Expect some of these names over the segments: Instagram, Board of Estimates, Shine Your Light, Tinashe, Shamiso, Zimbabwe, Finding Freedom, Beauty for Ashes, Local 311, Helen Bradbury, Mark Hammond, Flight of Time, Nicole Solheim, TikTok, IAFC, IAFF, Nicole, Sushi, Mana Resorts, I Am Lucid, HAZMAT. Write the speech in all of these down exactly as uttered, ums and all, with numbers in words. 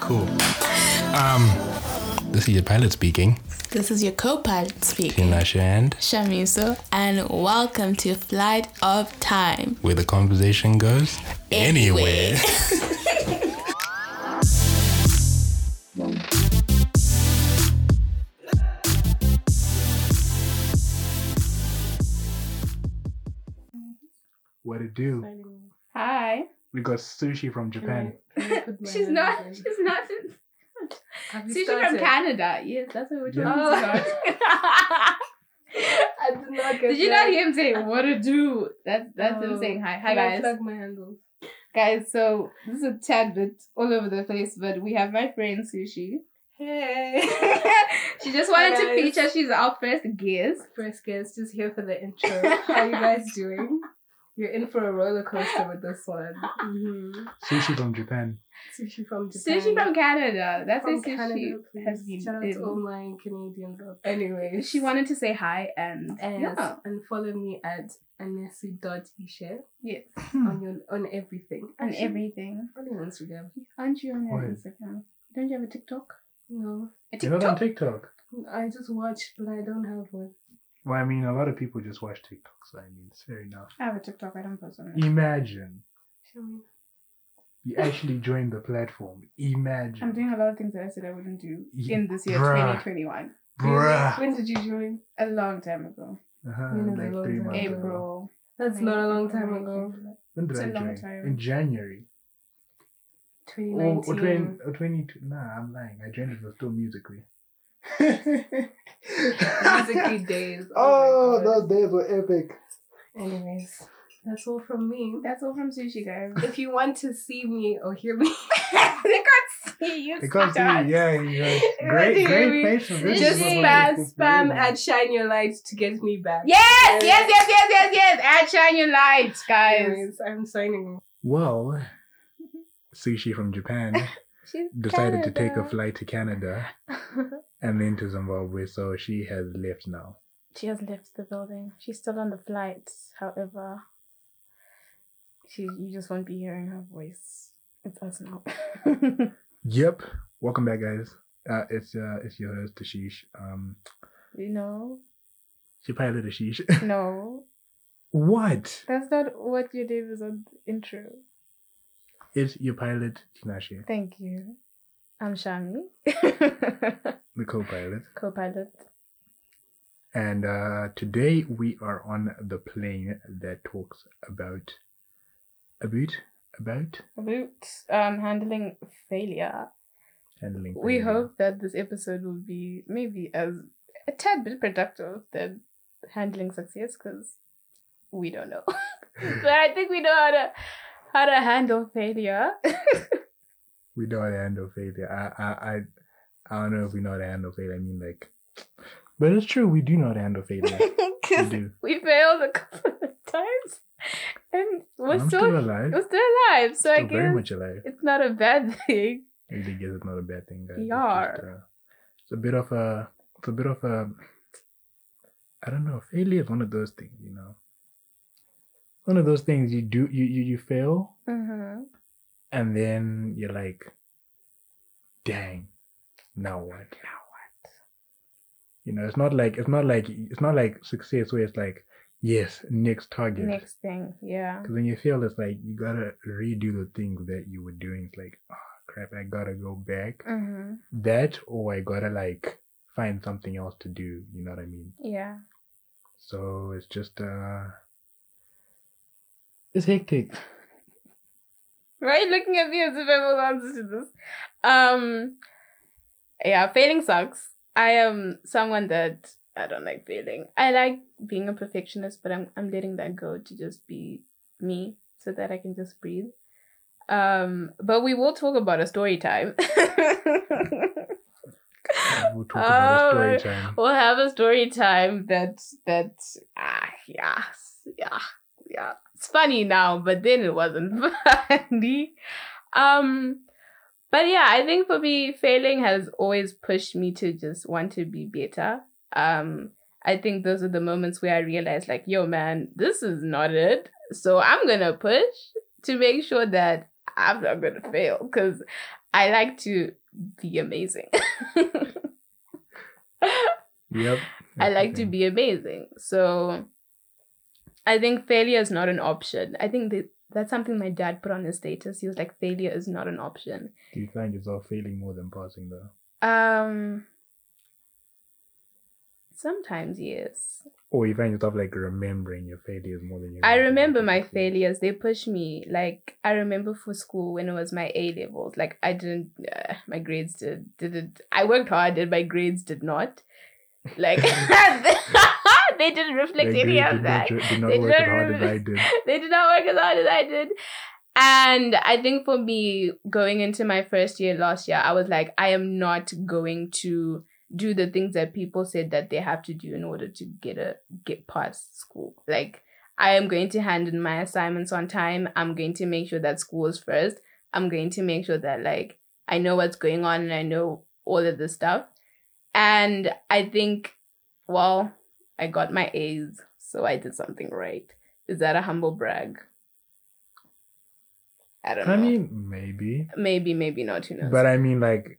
Cool. Um, this is your pilot speaking. This is your co-pilot speaking. Tinashe and Shamiso, and welcome to Flight of Time, where the conversation goes anywhere. anywhere. What it do? Hi. We got sushi from Japan. she's not. She's not. Sushi started? From Canada. Yes, that's what we're talking about. I did not get. Did you that. Not hear him say "what it do"? That's that's oh, him saying hi. Hi guys. I plug my handles. Guys, so this is a tad bit all over the place, but we have my friend Sushi. Hey. She just wanted hi, to feature. She's our first guest. First guest, just here for the intro. How are you guys doing? You're in for a roller coaster with this one. Mm-hmm. Sushi from Japan. Sushi from Japan. Sushi from Canada. That's from a sushi Canada, has been. Shout out to online Canadians. Anyway, she wanted to say hi and and, yeah. and follow me at anesu dot isher. Yes. On your on everything. On Actually, everything. On Instagram. Aren't you on your Instagram? Don't you have a TikTok? No. A TikTok? You're not on TikTok. I just watch, but I don't have one. Well, I mean, a lot of people just watch TikToks. So I mean, it's fair enough. I have a TikTok. I don't post on it. Imagine. You actually joined the platform. Imagine. I'm doing a lot of things that I said I wouldn't do yeah. in this year, Bruh. twenty twenty-one. Bruh. When did you join? A long time ago. Uh-huh. You know, like three months ago. April. That's May. Not a long time ago. When did it's I a long join? Time. In January. twenty nineteen. Or, or, twenty, or twenty-two. Nah, I'm lying. I joined it still musically. Musically days. Oh, oh those days were epic. Anyways, that's all from me. That's all from Sushi, guys. If you want to see me or hear me, they can't see you. They can't start. See you. Yeah, yeah. Great, great face for this. Just spam, spam at Shine Your Light to get me back. Yes, yes, yes, yes, yes, yes. yes. At Shine Your Light, guys. Anyways, I'm signing. Well, Sushi from Japan. She's decided Canada. To take a flight to Canada and then to Zimbabwe, so she has left now. She has left the building. She's still on the flight, however. She you just won't be hearing her voice. It's us now. Yep. Welcome back, guys. Uh it's uh it's your host, Tashish. Um You know. She pilot Tashish. No. What? That's not what your name is on the intro. It's your pilot, Tinashe. Thank you. I'm Shami. The co-pilot. Co-pilot. And uh, today we are on the plane that talks about... About? About? About um, handling failure. Handling failure. We hope that this episode will be maybe as a tad bit productive than handling success, because we don't know. But I think we know how to... How to handle failure. We know how to handle failure. I, I, I, I don't know if we know how to handle failure. I mean, like, but it's true. We do know how to handle failure. We do. We failed a couple of times, and we're still, still alive. We're still alive. So still I guess very much alive. It's not a bad thing. I really guess it's not a bad thing, guys. We are. It's, just, uh, it's a bit of a. It's a bit of a. I don't know. Failure is one of those things, you know. One of those things you do, you you, you fail, mm-hmm. and then you're like, "Dang, now what? Now what?" You know, it's not like it's not like it's not like success where it's like, "Yes, next target, next thing." Yeah. Because when you fail, it's like you gotta redo the things that you were doing. It's like, "Oh crap, I gotta go back." Mm-hmm. That, or I gotta like find something else to do. You know what I mean? Yeah. So it's just uh. It's hectic. Why are you looking at me as if I will answer to this? Um, yeah, failing sucks. I am someone that I don't like failing. I like being a perfectionist, but I'm I'm letting that go to just be me so that I can just breathe. Um, but we will talk about a story time. We'll talk about um, a story time. We'll have a story time that that ah yeah yeah yeah. It's funny now, but then it wasn't funny. Um, but yeah, I think for me, failing has always pushed me to just want to be better. Um, I think those are the moments where I realized, like, yo, man, this is not it. So I'm going to push to make sure that I'm not going to fail, because I like to be amazing. Yep. I like to be amazing. So I think failure is not an option. I think that that's something my dad put on his status. He was like, failure is not an option. Do you find yourself failing more than passing though? Um, sometimes, yes. Or you find yourself like remembering your failures more than you. I remember my failures. They push me. Like, I remember for school when it was my A levels. Like, I didn't, uh, my grades did, didn't, I worked hard and my grades did not. Like, they didn't reflect any of that. They did not work as hard as I did. They did not work as hard as I did. And I think for me, going into my first year last year, I was like, I am not going to do the things that people said that they have to do in order to get a get past school. Like, I am going to hand in my assignments on time. I'm going to make sure that school is first. I'm going to make sure that, like, I know what's going on and I know all of this stuff. And I think, well, I got my A's, so I did something right. Is that a humble brag? I don't know. I mean, maybe. Maybe, maybe not, who knows. But I mean, like,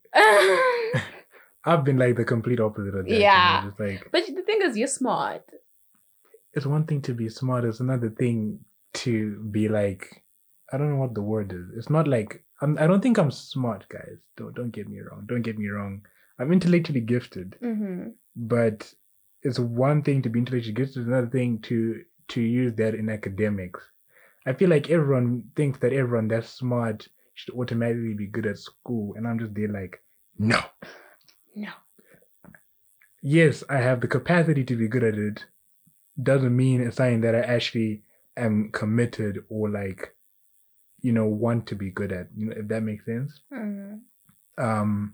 I've been like the complete opposite of that. Yeah. Just, like, but the thing is, you're smart. It's one thing to be smart. It's another thing to be like, I don't know what the word is. It's not like, I'm, I don't think I'm smart, guys. Don't, don't get me wrong. Don't get me wrong. I'm intellectually gifted, mm-hmm. but it's one thing to be intellectually gifted, another thing to to use that in academics. I feel like everyone thinks that everyone that's smart should automatically be good at school, and I'm just there like, no. No. Yes, I have the capacity to be good at it. Doesn't mean it's something that I actually am committed or, like, you know, want to be good at, you know, if that makes sense. Mm-hmm. Um...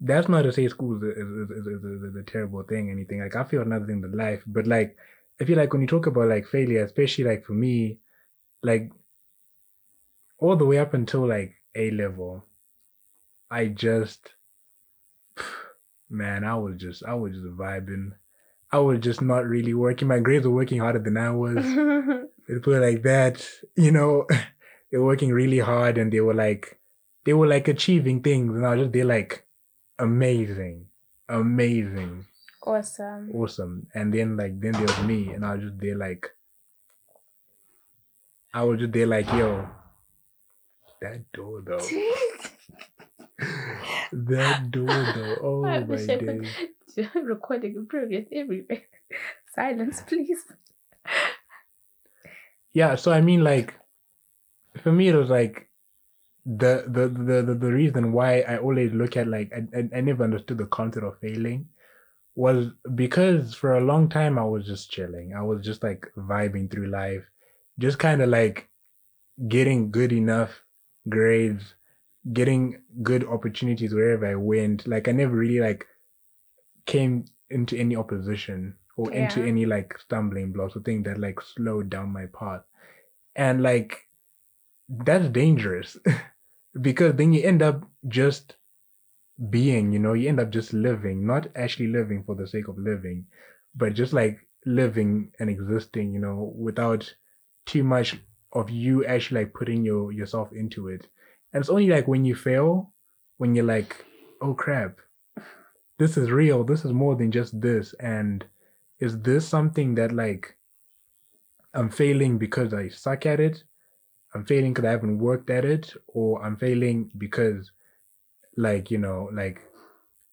That's not to say school is a, is, is, is, is a terrible thing, anything. Like, I feel another thing in life. But, like, I feel like when you talk about, like, failure, especially, like, for me, like, all the way up until, like, A-level, I just, man, I was just, I was just vibing. I was just not really working. My grades were working harder than I was. They put it like that, you know. They were working really hard and they were, like, they were, like, achieving things. And I was just, they're, like, amazing amazing awesome awesome and then like then there's me, and I was just there like I was just there like yo, that door though. That door though. Oh my days. Recording in progress everywhere. Silence please. Yeah, so I mean, like, for me it was like The, the the the the reason why I always look at, like, I, I I never understood the concept of failing was because for a long time I was just chilling. I was just like vibing through life, just kind of like getting good enough grades, getting good opportunities wherever I went. Like, I never really like came into any opposition or yeah. into any like stumbling blocks or things that like slowed down my path, and like that's dangerous. Because then you end up just being, you know, you end up just living, not actually living for the sake of living, but just like living and existing, you know, without too much of you actually like putting your yourself into it. And it's only like when you fail, when you're like, oh crap, this is real. This is more than just this. And is this something that like I'm failing because I suck at it? I'm failing because I haven't worked at it, or I'm failing because, like, you know, like,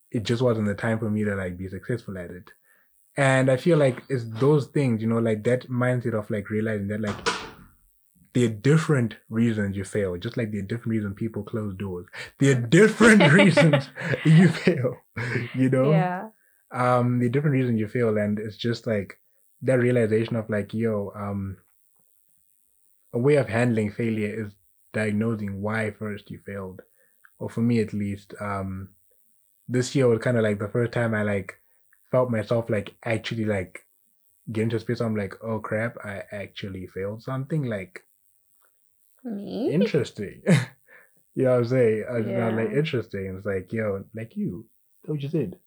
it just wasn't the time for me to, like, be successful at it. And I feel like it's those things, you know, like, that mindset of, like, realizing that, like, there are different reasons you fail, just like there are different reasons people close doors. There are different reasons you fail, you know? Yeah. Um, there are different reasons you fail, and it's just, like, that realization of, like, yo, um... a way of handling failure is diagnosing why first you failed. Or for me at least, um, this year was kind of like the first time I like felt myself like actually like get into a space where I'm like, oh crap, I actually failed something. Like, me? Interesting. You know what I'm saying? I was yeah. like, interesting. It's like, yo, like you, that's what you did.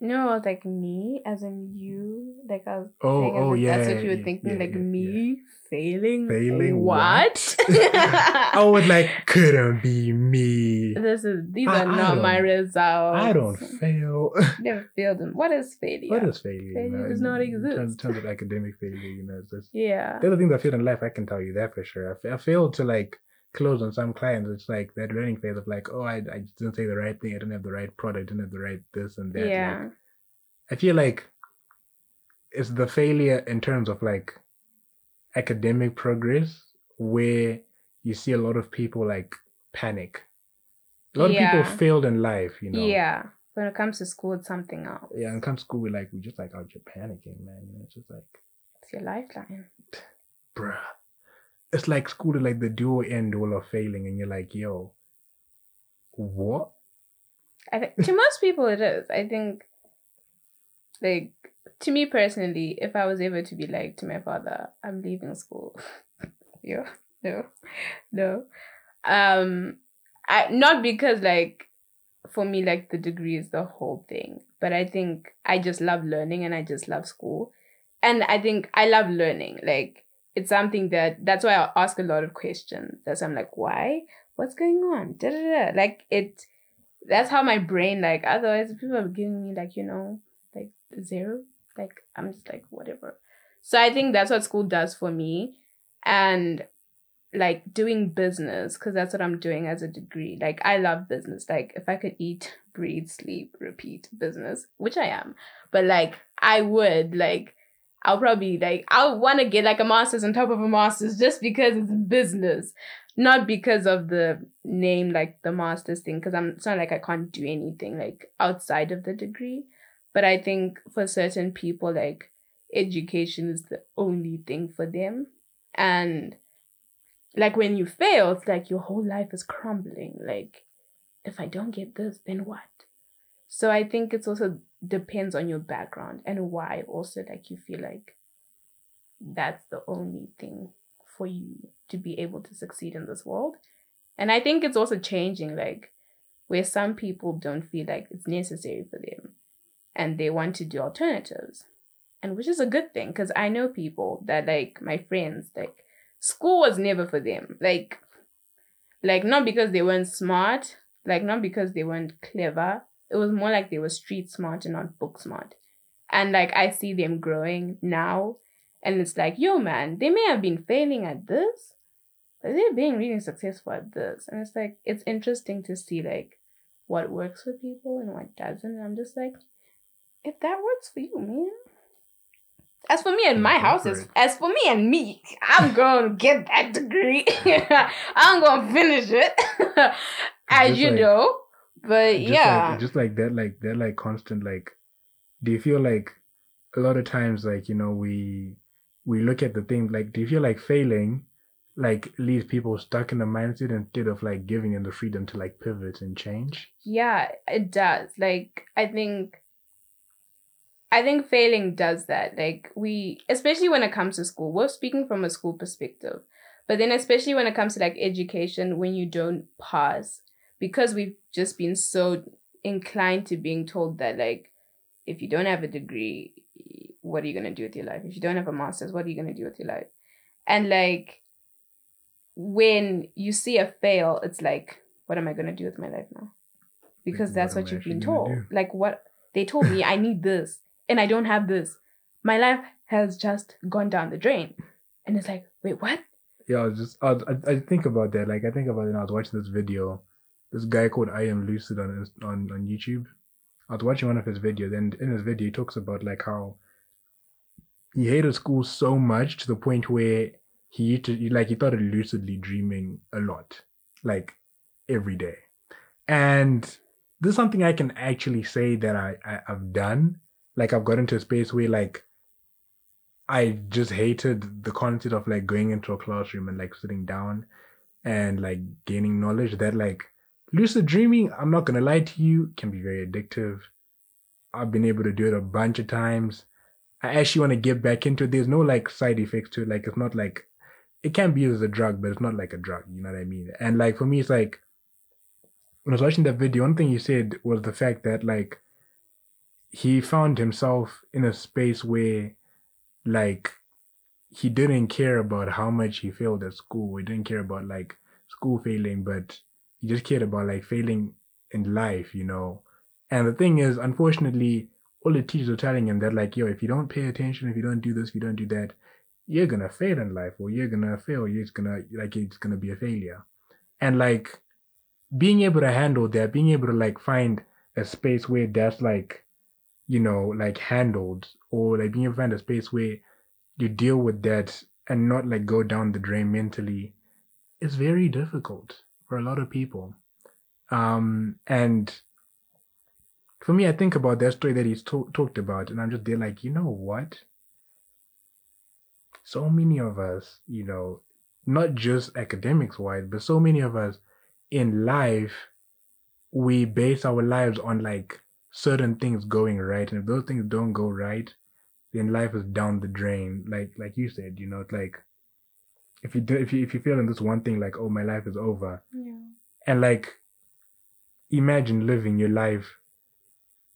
No, like me, as in you, like I was oh, saying, oh, yeah, that's what you were yeah, thinking, yeah, like yeah, me yeah. failing. Failing what? what? I was like, couldn't be me. This is these I, are I not my results. I don't fail. Never failed. Them. What is failure? What is failure? Failure man? does not exist. In terms of academic failure, you know, it's just, yeah. The other things I failed in life, I can tell you that for sure. I, I failed to like. close on some clients. It's like that learning phase of like, oh, I, I didn't say the right thing, I didn't have the right product, I didn't have the right this and that. Yeah. Like, I feel like it's the failure in terms of like academic progress where you see a lot of people like panic. A lot yeah. of people failed in life, you know. Yeah. When it comes to school, it's something else. Yeah, when it comes to school, we like we just like out here panicking, man. You know, it's just like it's your lifeline, bruh. It's like school is like the dual end all of failing, and you're like, yo, what? I think to most people it is. I think, like, to me personally, if I was ever to be like to my father, I'm leaving school. yo, no, no. Um, I not because like for me like the degree is the whole thing, but I think I just love learning and I just love school, and I think I love learning like. It's something that, that's why I ask a lot of questions. That's why I'm like, why? What's going on? Da, da, da. Like it, that's how my brain, like, otherwise people are giving me like, you know, like zero. Like, I'm just like, whatever. So I think that's what school does for me. And like doing business, because that's what I'm doing as a degree. Like I love business. Like if I could eat, breathe, sleep, repeat business, which I am. But like, I would like, I'll probably like, I want to get like a master's on top of a master's just because it's business, not because of the name, like the master's thing. Cause I'm, it's not like I can't do anything like outside of the degree, but I think for certain people, like education is the only thing for them. And like when you fail, it's like your whole life is crumbling. Like if I don't get this, then what? So I think it's also depends on your background and why also like you feel like that's the only thing for you to be able to succeed in this world. And I think it's also changing like where some people don't feel like it's necessary for them and they want to do alternatives, and which is a good thing because I know people that like my friends, like school was never for them. Like, like not because they weren't smart, like not because they weren't clever. It was more like they were street smart and not book smart. And like, I see them growing now. And it's like, yo, man, they may have been failing at this, but they're being really successful at this. And it's like, it's interesting to see like what works for people and what doesn't. And I'm just like, if that works for you, man. As for me and my house, is, as for me and me, I'm going to get that degree. I'm going to finish it. As you know. But just yeah, like, just like that, like that, like constant, like, do you feel like a lot of times, like, you know, we, we look at the thing, like, do you feel like failing, like leaves people stuck in the mindset instead of like giving them the freedom to like pivot and change? Yeah, it does. Like, I think, I think failing does that. Like we, especially when it comes to school, we're speaking from a school perspective, but then especially when it comes to like education, when you don't pass. Because we've just been so inclined to being told that, like, if you don't have a degree, what are you going to do with your life? If you don't have a master's, what are you going to do with your life? And, like, when you see a fail, it's like, what am I going to do with my life now? Because that's what you've been told. Like, what they told me, I need this, and I don't have this. My life has just gone down the drain. And it's like, wait, what? Yeah, I was just, I, I, I think about that. Like, I think about it, and I was watching this video. This guy called I Am Lucid on, on on YouTube. I was watching one of his videos, and in his video he talks about like how he hated school so much to the point where he used to, like he started lucidly dreaming a lot, like every day. And this is something I can actually say that I, I I've done. Like I've gotten to a space where like I just hated the concept of like going into a classroom and like sitting down and like gaining knowledge that like. Lucid dreaming, I'm not going to lie to you, can be very addictive. I've been able to do it a bunch of times. I actually want to get back into it. There's no like side effects to it. Like it's not like, it can be used as a drug, but it's not like a drug. You know what I mean? And like for me, it's like, when I was watching that video, one thing you said was the fact that like, he found himself in a space where, like, he didn't care about how much he failed at school. He didn't care about, like, school failing, but he just cared about, like, failing in life, you know. And the thing is, unfortunately, all the teachers are telling him that, like, yo, if you don't pay attention, if you don't do this, if you don't do that, you're going to fail in life, or you're going to fail. You're just going to, like, it's going to be a failure. And, like, being able to handle that, being able to, like, find a space where that's, like, you know, like, handled, or, like, being able to find a space where you deal with that and not, like, go down the drain mentally, is very difficult for a lot of people. Um, and for me, I think about that story that he's to- talked about, and I'm just there like, you know what? So many of us, you know, not just academics-wise, but so many of us in life, we base our lives on, like, certain things going right. And if those things don't go right, then life is down the drain. Like, like you said, you know, it's like, if you do, if you, if you fail in this one thing, like, oh, my life is over. Yeah. And, like, imagine living your life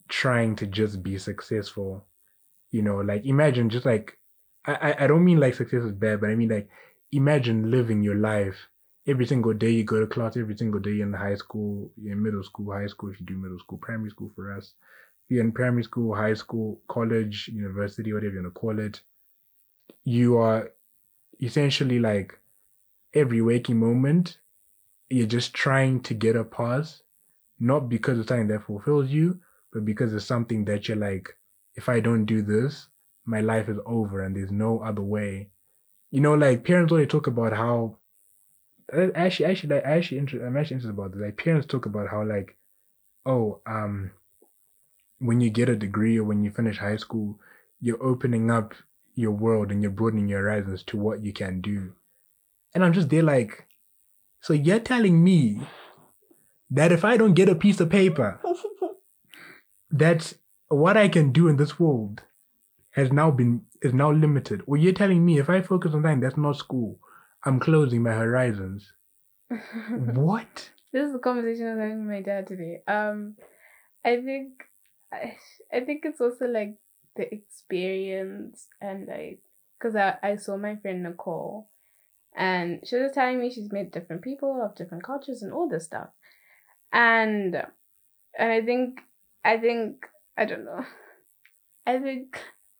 trying to just be successful, you know, like, imagine just, like, I, I don't mean, like, success is bad, but I mean, like, imagine living your life every single day. You go to class every single day. You're in high school, you're in middle school, high school, if you do middle school, primary school for us. You're in primary school, high school, college, university, whatever you want to call it. You are essentially, like, every waking moment, you're just trying to get a pass, not because it's something that fulfills you, but because it's something that you're like, if I don't do this, my life is over and there's no other way. You know, like, parents always talk about how, actually, actually, like, actually, I'm actually interested about this. Like, parents talk about how, like, oh, um, when you get a degree or when you finish high school, you're opening up your world and you're broadening your horizons to what you can do. And I'm just there like, so you're telling me that if I don't get a piece of paper, that what I can do in this world has now been, is now limited. Or you're telling me if I focus on that, that's not school, I'm closing my horizons. What? This is a conversation I was having with my dad today. Um, I think... I think it's also, like, the experience and, like, because I, I saw my friend Nicole and she was telling me she's met different people of different cultures and all this stuff. And, and I think, I think, I don't know. I think,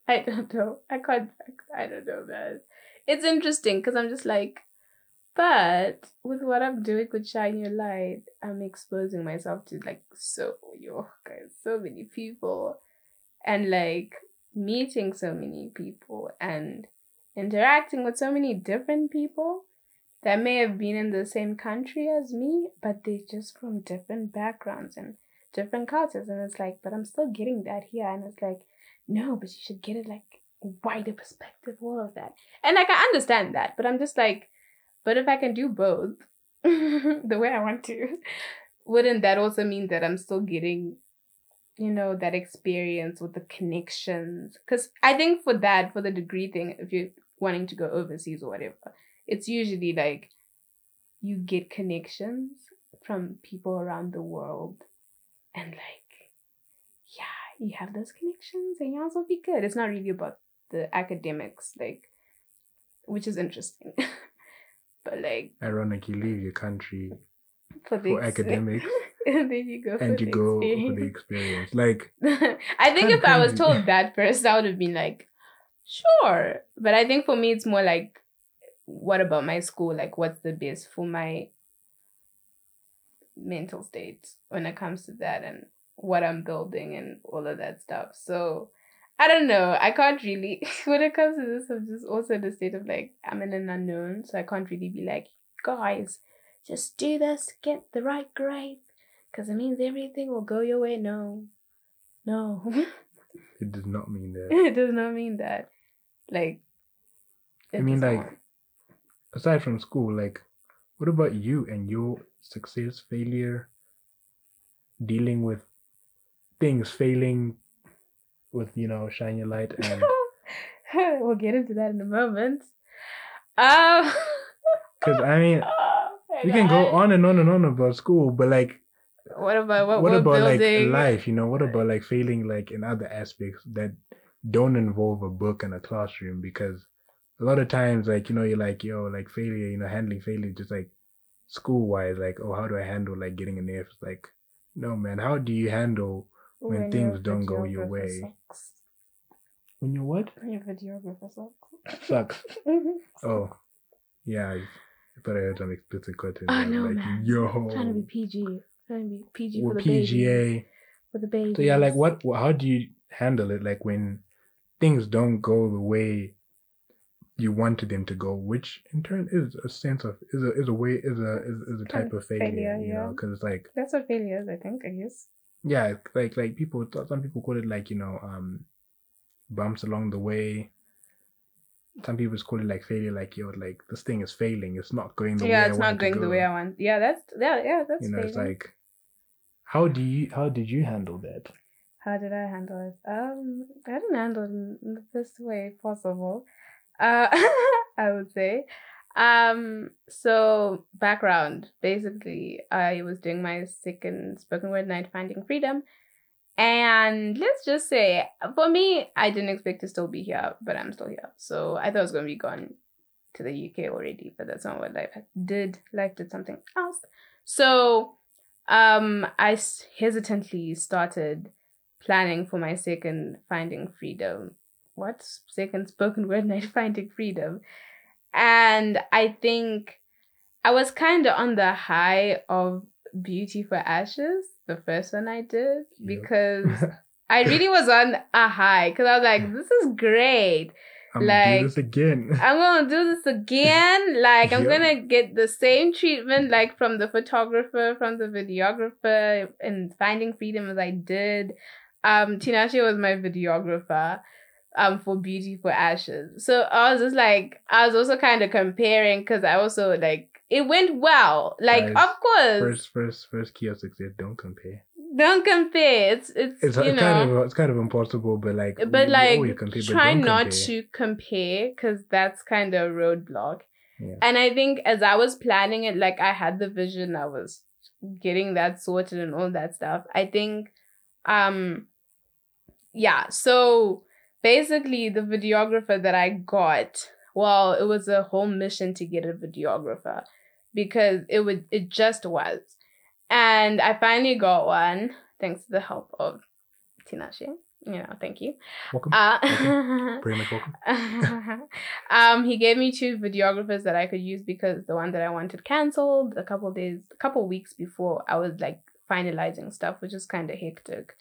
I don't know. I can't, I don't know, man. It's interesting because I'm just like, but with what I'm doing with Shine Your Light, I'm exposing myself to, like, so, yo, guys, so many people and, like, meeting so many people and interacting with so many different people that may have been in the same country as me, but they're just from different backgrounds and different cultures. And it's like, but I'm still getting that here. And it's like, no, but you should get it, like, wider perspective, all of that. And, like, I understand that, but I'm just like, but if I can do both the way I want to, wouldn't that also mean that I'm still getting, you know, that experience with the connections? Because I think for that, for the degree thing, if you're wanting to go overseas or whatever, it's usually like you get connections from people around the world. And like, yeah, you have those connections and you also be good. It's not really about the academics, like, which is interesting. But like, ironically, leave your country for, the for ex- academics, and then you go, and for, you the go for the experience. Like, I think if I was told that first, I would have been like, sure. But I think for me, it's more like, what about my school? Like, what's the best for my mental state when it comes to that, and what I'm building and all of that stuff. So I don't know. I can't really, when it comes to this, I'm just also in the state of like, I'm in an unknown. So I can't really be like, guys, just do this, get the right grade, because it means everything will go your way. No, no. It does not mean that. It does not mean that. Like, I mean, like, not. Aside from school, like, what about you and your success, failure, dealing with things failing, with, you know, Shine Your Light, and we'll get into that in a moment. Um, because I mean, oh, we can go on and on and on about school, but like, What about what, what, what about building? Like life? You know, what about like failing like in other aspects that don't involve a book and a classroom? Because a lot of times, like, you know, you're like, yo, like failure, you know, handling failure, just like school wise, like, oh, how do I handle like getting an F? Like, no, man, how do you handle when, when things don't go your way? Sucks. When you're what? When your videographer sucks. Sucks. Oh, yeah. I thought I heard some explicit content. Oh, no, like, man. Yo. I'm trying to be P G. I'm trying to be P G for the P G A. For the baby. So, yeah, like, what, how do you handle it? Like, when things don't go the way you wanted them to go, which in turn is a sense of, is a, is a way, is a, is, is a type of failure, failure you yeah. know, because it's like. That's what failure is, I think, I guess. Yeah, like, like people, some people call it like, you know, um, bumps along the way. Some people just call it like failure, like, yo, like this thing is failing. It's not going the yeah, way I want. Yeah, it's not going the way I want. Yeah, that's yeah, yeah, that's. You know, failing. It's like, how do you? How did you handle that? How did I handle it? Um, I didn't handle it in the best way possible. Uh, I would say. Um, so background. Basically, I was doing my second spoken word night, Finding Freedom. And let's just say, for me, I didn't expect to still be here, but I'm still here. So I thought I was going to be gone to the U K already, but that's not what life did. Life did something else. So um, I hesitantly started planning for my second Finding Freedom. What? Second spoken word night, Finding Freedom. And I think I was kind of on the high of Beauty for Ashes, the first one I did, because yep. I really was on a high because I was like, this is great. I'm like, gonna do this again. I'm gonna do this again. Like, I'm yep. gonna get the same treatment, like from the photographer, from the videographer, and Finding Freedom as I did. Um, Tinashe was my videographer um for Beauty for Ashes. So I was just like, I was also kind of comparing because I also like. It went well. Like, guys, of course. First, first, first kiosk said, don't compare. Don't compare. It's, it's, it's you it's know. Kind of, it's kind of impossible, but like. But we, like, we compare, try but not compare. to compare because that's kind of a roadblock. Yeah. And I think as I was planning it, like I had the vision, I was getting that sorted and all that stuff. I think, um, yeah. So basically the videographer that I got, well, it was a whole mission to get a videographer. Because it would, it just was. And I finally got one, thanks to the help of Tinashe. You know, thank you. Welcome. Uh, welcome. Very much welcome. um, he gave me two videographers that I could use because the one that I wanted cancelled a couple days, a couple weeks before I was like finalizing stuff, which is kind of hectic.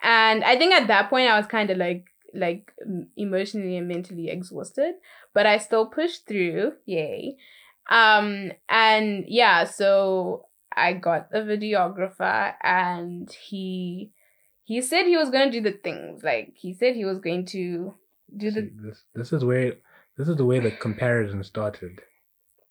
And I think at that point I was kind of like, like emotionally and mentally exhausted, but I still pushed through. Yay. Um and yeah, so I got a videographer, and he he said he was going to do the things. Like he said he was going to do the. See, this this is where this is the way the comparison started.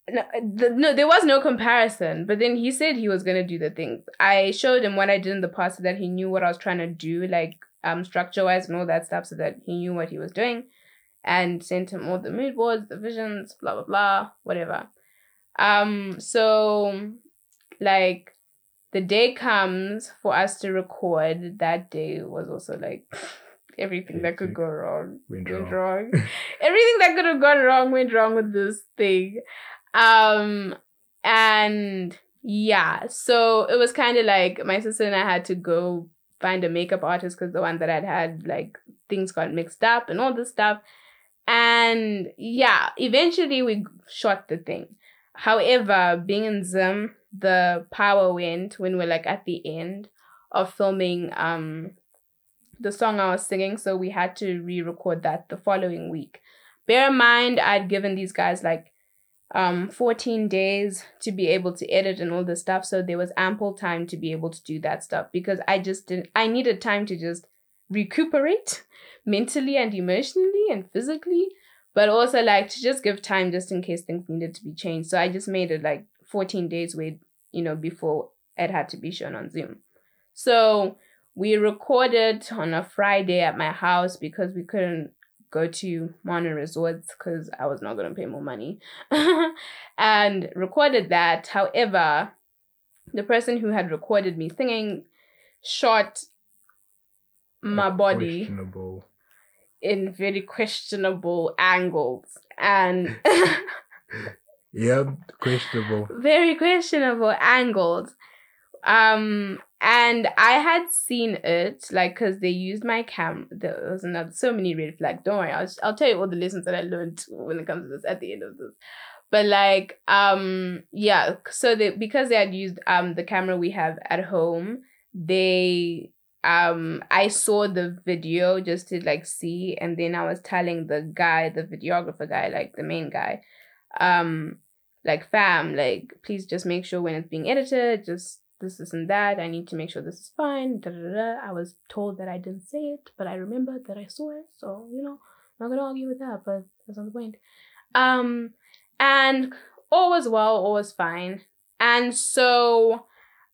No, the, no, there was no comparison. But then he said he was going to do the things. I showed him what I did in the past so that he knew what I was trying to do, like um structure wise and all that stuff, so that he knew what he was doing, and sent him all the mood boards, the visions, blah blah blah, whatever. Um, so like the day comes for us to record. That day was also like everything that could go wrong went wrong. wrong. Everything that could have gone wrong went wrong with this thing. Um, and yeah, so it was kind of like my sister and I had to go find a makeup artist because the one that I'd had, like things got mixed up and all this stuff. And yeah, eventually we shot the thing. However, being in Zim, the power went when we're like at the end of filming um the song I was singing, so we had to re-record that the following week. Bear in mind, I'd given these guys like um fourteen days to be able to edit and all this stuff, so there was ample time to be able to do that stuff because I just didn't. I needed time to just recuperate mentally and emotionally and physically. But also, like, to just give time just in case things needed to be changed. So I just made it, like, fourteen days wait, you know, before it had to be shown on Zoom. So we recorded on a Friday at my house because we couldn't go to Mana Resorts because I was not going to pay more money. And recorded that. However, the person who had recorded me singing shot my body in very questionable angles and yep, questionable. Very questionable angles. Um, and I had seen it, like, because they used my cam. There was another, so many red flags. Don't worry, I'll, I'll tell you all the lessons that I learned when it comes to this at the end of this. But, like, um, yeah, so they, because they had used um the camera we have at home, they, um, I saw the video just to, like, see. And then I was telling the guy, the videographer guy, like, the main guy, um, like, fam, like, please just make sure when it's being edited, just this, this, and that. I need to make sure this is fine. Da, da, da. I was told that I didn't say it, but I remembered that I saw it. So, you know, I'm not going to argue with that, but that's not the point. Um, and all was well, all was fine. And so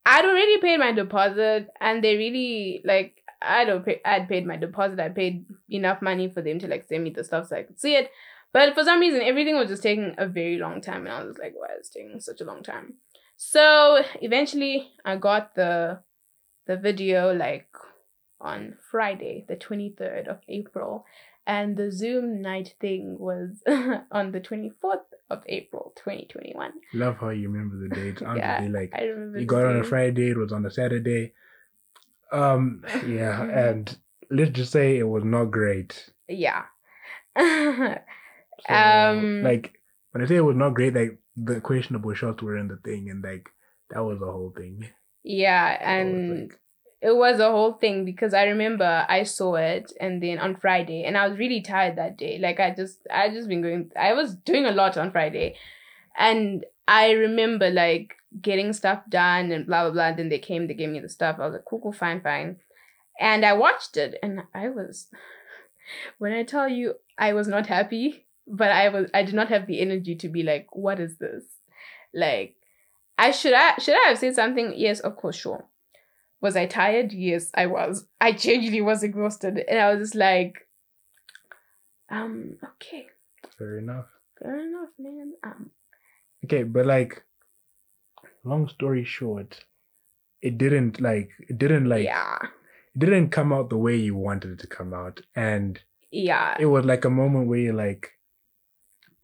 I'd already paid my deposit, and they really, like, I don't pay, I'd paid my deposit. I paid enough money for them to, like, send me the stuff so I could see it. But for some reason, everything was just taking a very long time. And I was like, why is it taking such a long time? So eventually I got the the video, like, on Friday, the twenty-third of April. And the Zoom night thing was on the twenty-fourth of April, twenty twenty-one. Love how you remember the dates. Yeah, like, I remember you got it on a Friday, it was on a Saturday. Um, yeah, and let's just say it was not great. Yeah. So, um like, when I say it was not great, like, the questionable shots were in the thing, and, like, that was the whole thing. Yeah, and was, like, it was a whole thing, because I remember I saw it, and then on Friday, and I was really tired that day. Like, I just I just been going I was doing a lot on Friday, and I remember, like, getting stuff done and blah blah blah. And then they came, they gave me the stuff. I was like, cool, cool, fine, fine. And I watched it, and I was, when I tell you, I was not happy. But I was I did not have the energy to be like, what is this? Like, I should I should I have said something? Yes, of course, sure. Was I tired? Yes, I was. I genuinely was exhausted. And I was just like, um, okay. Fair enough. Fair enough, man. Um Okay, but, like, long story short, it didn't like it didn't like yeah. It didn't come out the way you wanted it to come out. And yeah. It was like a moment where you're like,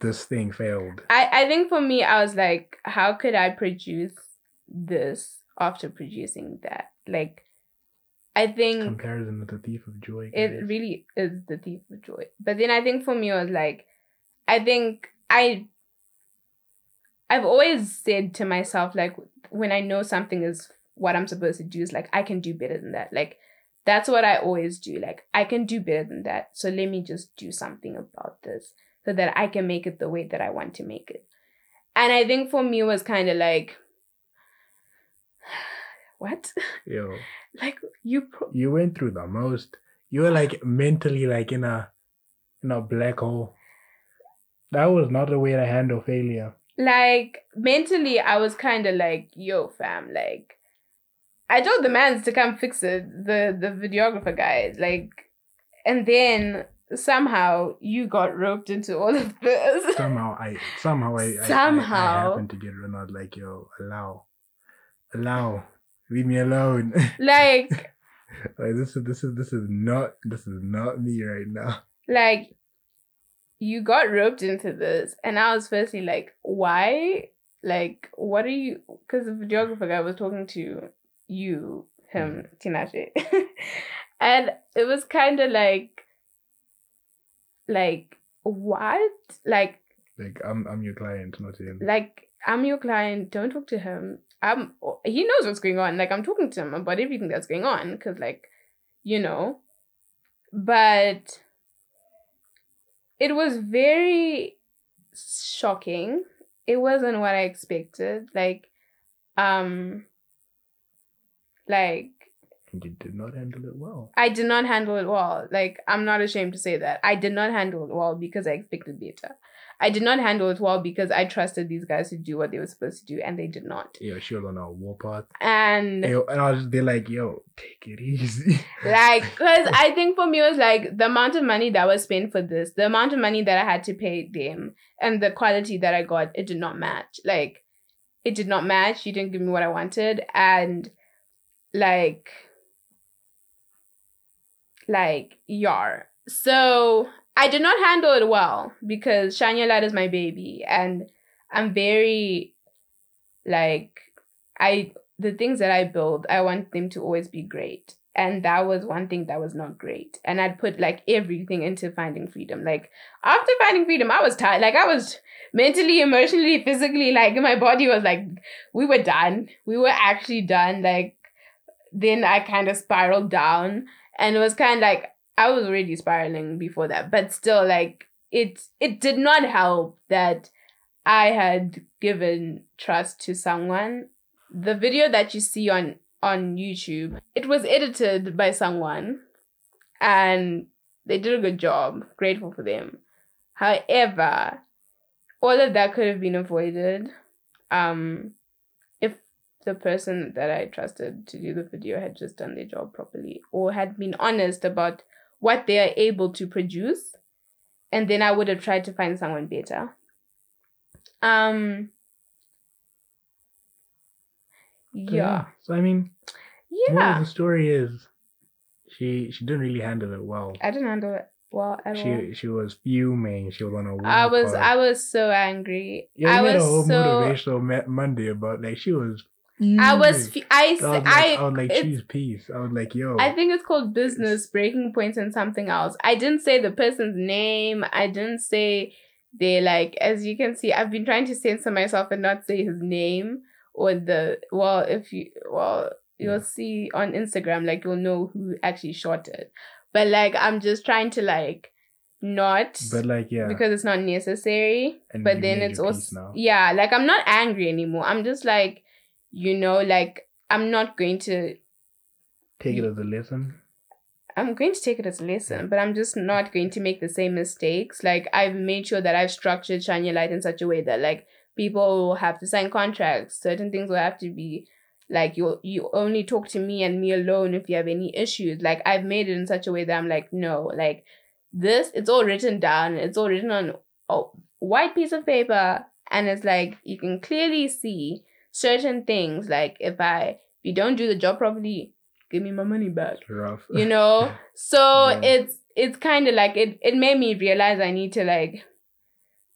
this thing failed. I, I think for me, I was like, how could I produce this after producing that? Like, I think comparison with the Thief of Joy. It is. Really is the Thief of Joy. But then I think for me, I was like, I think I, I've always said to myself, like, when I know something is what I'm supposed to do, is like, I can do better than that. Like, that's what I always do. Like, I can do better than that. So let me just do something about this, so that I can make it the way that I want to make it. And I think for me, it was kind of like, what? Yo. Like, you pro- you went through the most. You were, like, mentally, like, in a in a black hole. That was not the way to handle failure. Like, mentally, I was kind of like, yo, fam, like, I told the man to come fix it, the, the videographer guy, like, and then somehow you got roped into all of this. Somehow I somehow I somehow I, I, I happened to get run out, like, yo, allow. Allow. Leave me alone. Like, like this is this is this is not this is not me right now. Like, you got roped into this, and I was firstly like, why? Like, what are you, because the videographer guy was talking to you, him, Tinashe. And it was kinda like Like, what? Like, like I'm I'm your client, not him. Like, I'm your client. Don't talk to him. Um, he knows what's going on. Like, I'm talking to him about everything that's going on, because, like, you know. But it was very shocking. It wasn't what I expected. Like, um, like. You did not handle it well. I did not handle it well. Like, I'm not ashamed to say that. I did not handle it well because I expected better. I did not handle it well because I trusted these guys to do what they were supposed to do, and they did not. Yeah, she was on a warpath. And, and I was, they're like, yo, take it easy. Like, because I think for me, it was like the amount of money that was spent for this, the amount of money that I had to pay them, and the quality that I got, it did not match. Like, it did not match. You didn't give me what I wanted. And like, like, yar. So I did not handle it well because Shine Your Light is my baby. And I'm very, like, I the things that I build, I want them to always be great. And that was one thing that was not great. And I'd put, like, everything into Finding Freedom. Like, after Finding Freedom, I was tired. Like, I was mentally, emotionally, physically, like, my body was, like, we were done. We were actually done. Like, then I kind of spiraled down. And it was kind of, like, I was already spiraling before that. But still, like, it, it did not help that I had given trust to someone. The video that you see on on YouTube, it was edited by someone and they did a good job. Grateful for them. However, all of that could have been avoided um if the person that I trusted to do the video had just done their job properly or had been honest about what they are able to produce, and then I would have tried to find someone better. um Yeah. yeah. So I mean, yeah. The story is, she she didn't really handle it well. I didn't handle it well at all. She she was fuming. She was on a. I was part. I was so angry. Yeah, I was had a whole so motivational Monday about like she was. Fuming. I was fu- I so I, was like, I, I was like she's peace. I was like yo. I think it's called business breaking points and something else. I didn't say the person's name. I didn't say they like as you can see. I've been trying to censor myself and not say his name. Or the, well, if you, well, you'll yeah. see on Instagram, like, you'll know who actually shot it. But, like, I'm just trying to, like, not. But, like, yeah. Because it's not necessary. And but then it's also, yeah, like, I'm not angry anymore. I'm just, like, you know, like, I'm not going to. Take it as a lesson? I'm going to take it as a lesson, yeah. But I'm just not going to make the same mistakes. Like, I've made sure that I've structured Shine Your Light in such a way that, like, people will have to sign contracts. Certain things will have to be like, you you only talk to me and me alone if you have any issues. Like, I've made it in such a way that I'm like, no, like this, it's all written down. It's all written on a white piece of paper. And it's like, you can clearly see certain things. Like if I, if you don't do the job properly, give me my money back, rough. You know? So yeah. it's, it's kind of like, it, it made me realize I need to like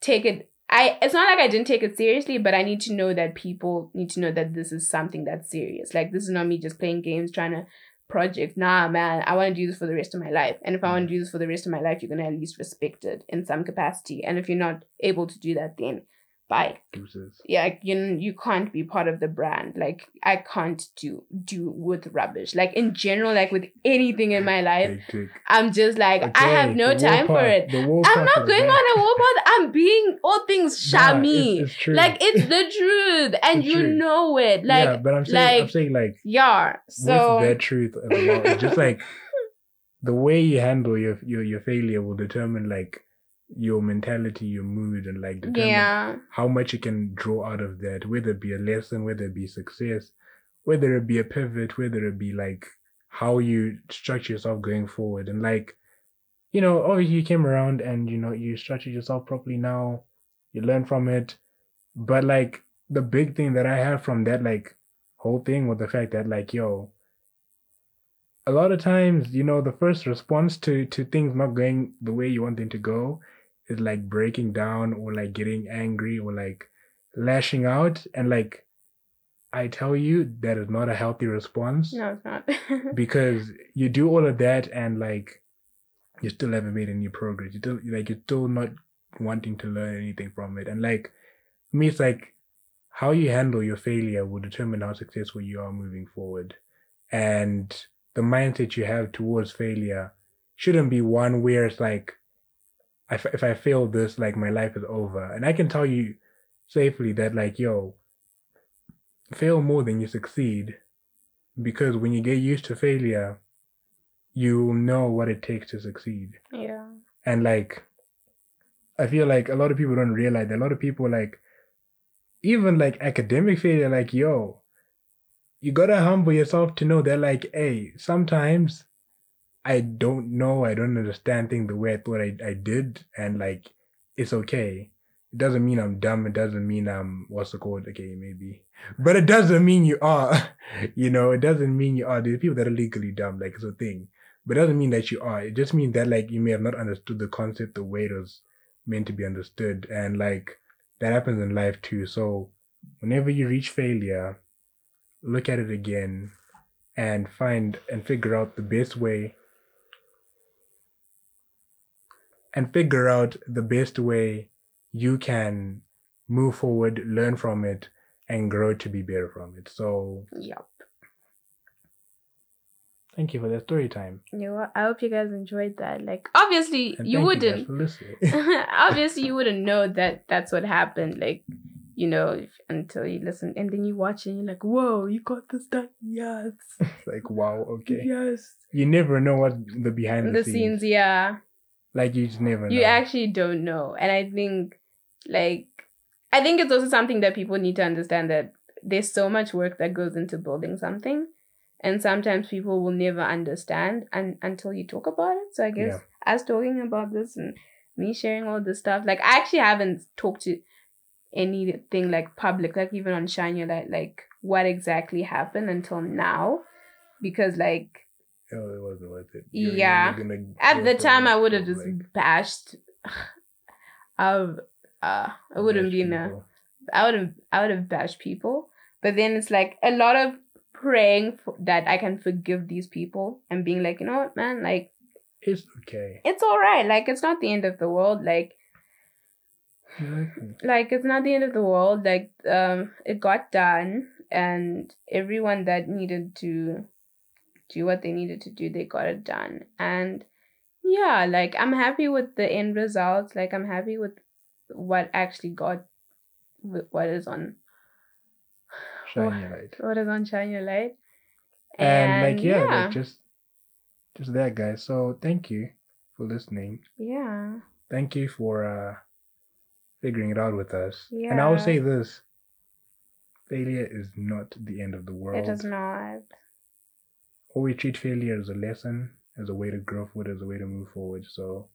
take it. I, it's not like I didn't take it seriously, but I need to know that people need to know that this is something that's serious. Like, this is not me just playing games, trying to project. Nah, man, I want to do this for the rest of my life. And if I want to do this for the rest of my life, you're going to at least respect it in some capacity. And if you're not able to do that, then bye. Deuces. Yeah, you know, you can't be part of the brand. Like, I can't do, do with rubbish. Like, in general, like, with anything in my life, I'm just like, okay, I have no time part, for it. I'm not going on a war. I'm being all things Shami. Yeah, it's, it's like it's the truth, and you truth. Know it. Like, yeah, but I'm saying, like, I'm saying, like, yeah. So with the truth, well, just like the way you handle your your your failure will determine like your mentality, your mood, and like determine yeah. how much you can draw out of that. Whether it be a lesson, whether it be success, whether it be a pivot, whether it be like how you structure yourself going forward, and like. You know, obviously you came around and, you know, you structured yourself properly now. You learn from it. But, like, the big thing that I have from that, like, whole thing was the fact that, like, yo, a lot of times, you know, the first response to, to things not going the way you want them to go is, like, breaking down or, like, getting angry or, like, lashing out. And, like, I tell you, that is not a healthy response. No, it's not. Because you do all of that and, like, you still haven't made any progress. You still like you're still not wanting to learn anything from it. And like for me, it's like how you handle your failure will determine how successful you are moving forward. And the mindset you have towards failure shouldn't be one where it's like, if if I fail this, like my life is over. And I can tell you safely that like, yo, fail more than you succeed, because when you get used to failure, you know what it takes to succeed. Yeah. And like, I feel like a lot of people don't realize that. A lot of people like, even like academic failure, like, yo, you gotta humble yourself to know that like, hey, sometimes I don't know, I don't understand things the way I thought I, I did. And like, it's okay. It doesn't mean I'm dumb. It doesn't mean I'm, what's the code? Okay, maybe. But it doesn't mean you are. You know, it doesn't mean you are. There's people that are legally dumb, like it's a thing. But it doesn't mean that you are. It just means that, like, you may have not understood the concept the way it was meant to be understood. And, like, that happens in life too. So whenever you reach failure, look at it again and find and figure out the best way. And figure out the best way you can move forward, learn from it, and grow to be better from it. So, yep. Thank you for that story time. Yeah, I hope you guys enjoyed that. Like, obviously, and you wouldn't. You guys for listening. Obviously, you wouldn't know that that's what happened. Like, you know, if, until you listen, and then you watch it, and you're like, "Whoa, you got this done!" Yes. It's like, wow, okay. Yes. You never know what the behind the, the scenes. scenes, yeah. Like, you just never know. You actually don't know. And I think, like, I think it's also something that people need to understand, that there's so much work that goes into building something. And sometimes people will never understand un- until you talk about it. So I guess yeah. us talking about this and me sharing all this stuff, like, I actually haven't talked to anything, like, public, like, even on Shine Your Light, like, what exactly happened until now. Because, like... Oh, it wasn't worth it. You're, yeah. You're gonna, at the time, I would have just like, bashed. I've, uh, I wouldn't been a, I would have, I would have bashed people. But then it's like a lot of praying for, that I can forgive these people and being like, you know what, man, like, it's okay. It's all right. Like, it's not the end of the world. Like, like it's not the end of the world. Like, um, it got done, and everyone that needed to do what they needed to do, they got it done. And yeah, like, I'm happy with the end results. Like, I'm happy with what actually got, what is on Shine Your Light. What is on Shine Your Light. And, and like, yeah, yeah. Like, just just that, guys. So thank you for listening. Yeah. Thank you for uh figuring it out with us. Yeah. And I will say this. Failure is not the end of the world. It is not. Always treat failure as a lesson, as a way to grow forward, as a way to move forward. So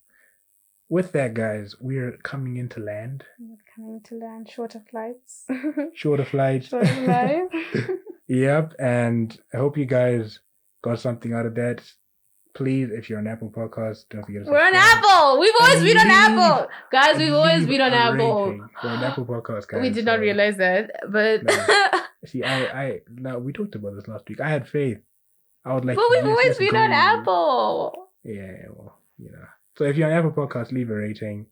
with that, guys, we're coming into land. We're coming to land, shorter flights. Shorter flights. Shorter flights. Yep. And I hope you guys got something out of that. Please, if you're on Apple Podcasts, don't forget to subscribe. We're on Apple. We've always been on Apple. Guys, we've always been on Apple. We're on Apple Podcasts, guys. We did not so. realize that. But no. See, I, I, now we talked about this last week. I had faith. I would like but we've always been on Apple. Yeah, well, you know. So if you're on Apple Podcasts, leave a rating.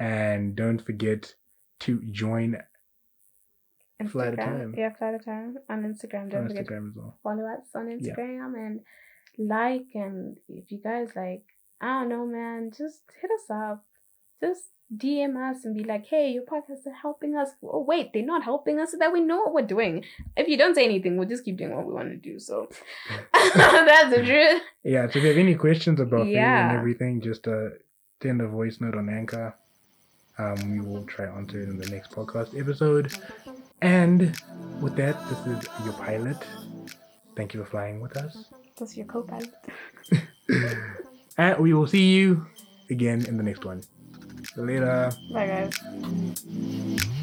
And don't forget to join Instagram. Flight of Time. Yeah, Flight of Time on Instagram. Don't on forget Instagram as well. Follow us on Instagram, yeah. And like. And if you guys, like, I don't know, man, just hit us up. Just D M us and be like, hey, your podcasts are helping us. Oh, wait, they're not helping us, so that we know what we're doing. If you don't say anything, we'll just keep doing what we want to do. So that's the truth. Yeah, so if you have any questions about yeah. and everything, just uh, send a voice note on Anchor. Um, we will try on to it in the next podcast episode. And with that, this is your pilot. Thank you for flying with us. This is your co-pilot. And we will see you again in the next one. Later. Bye, guys.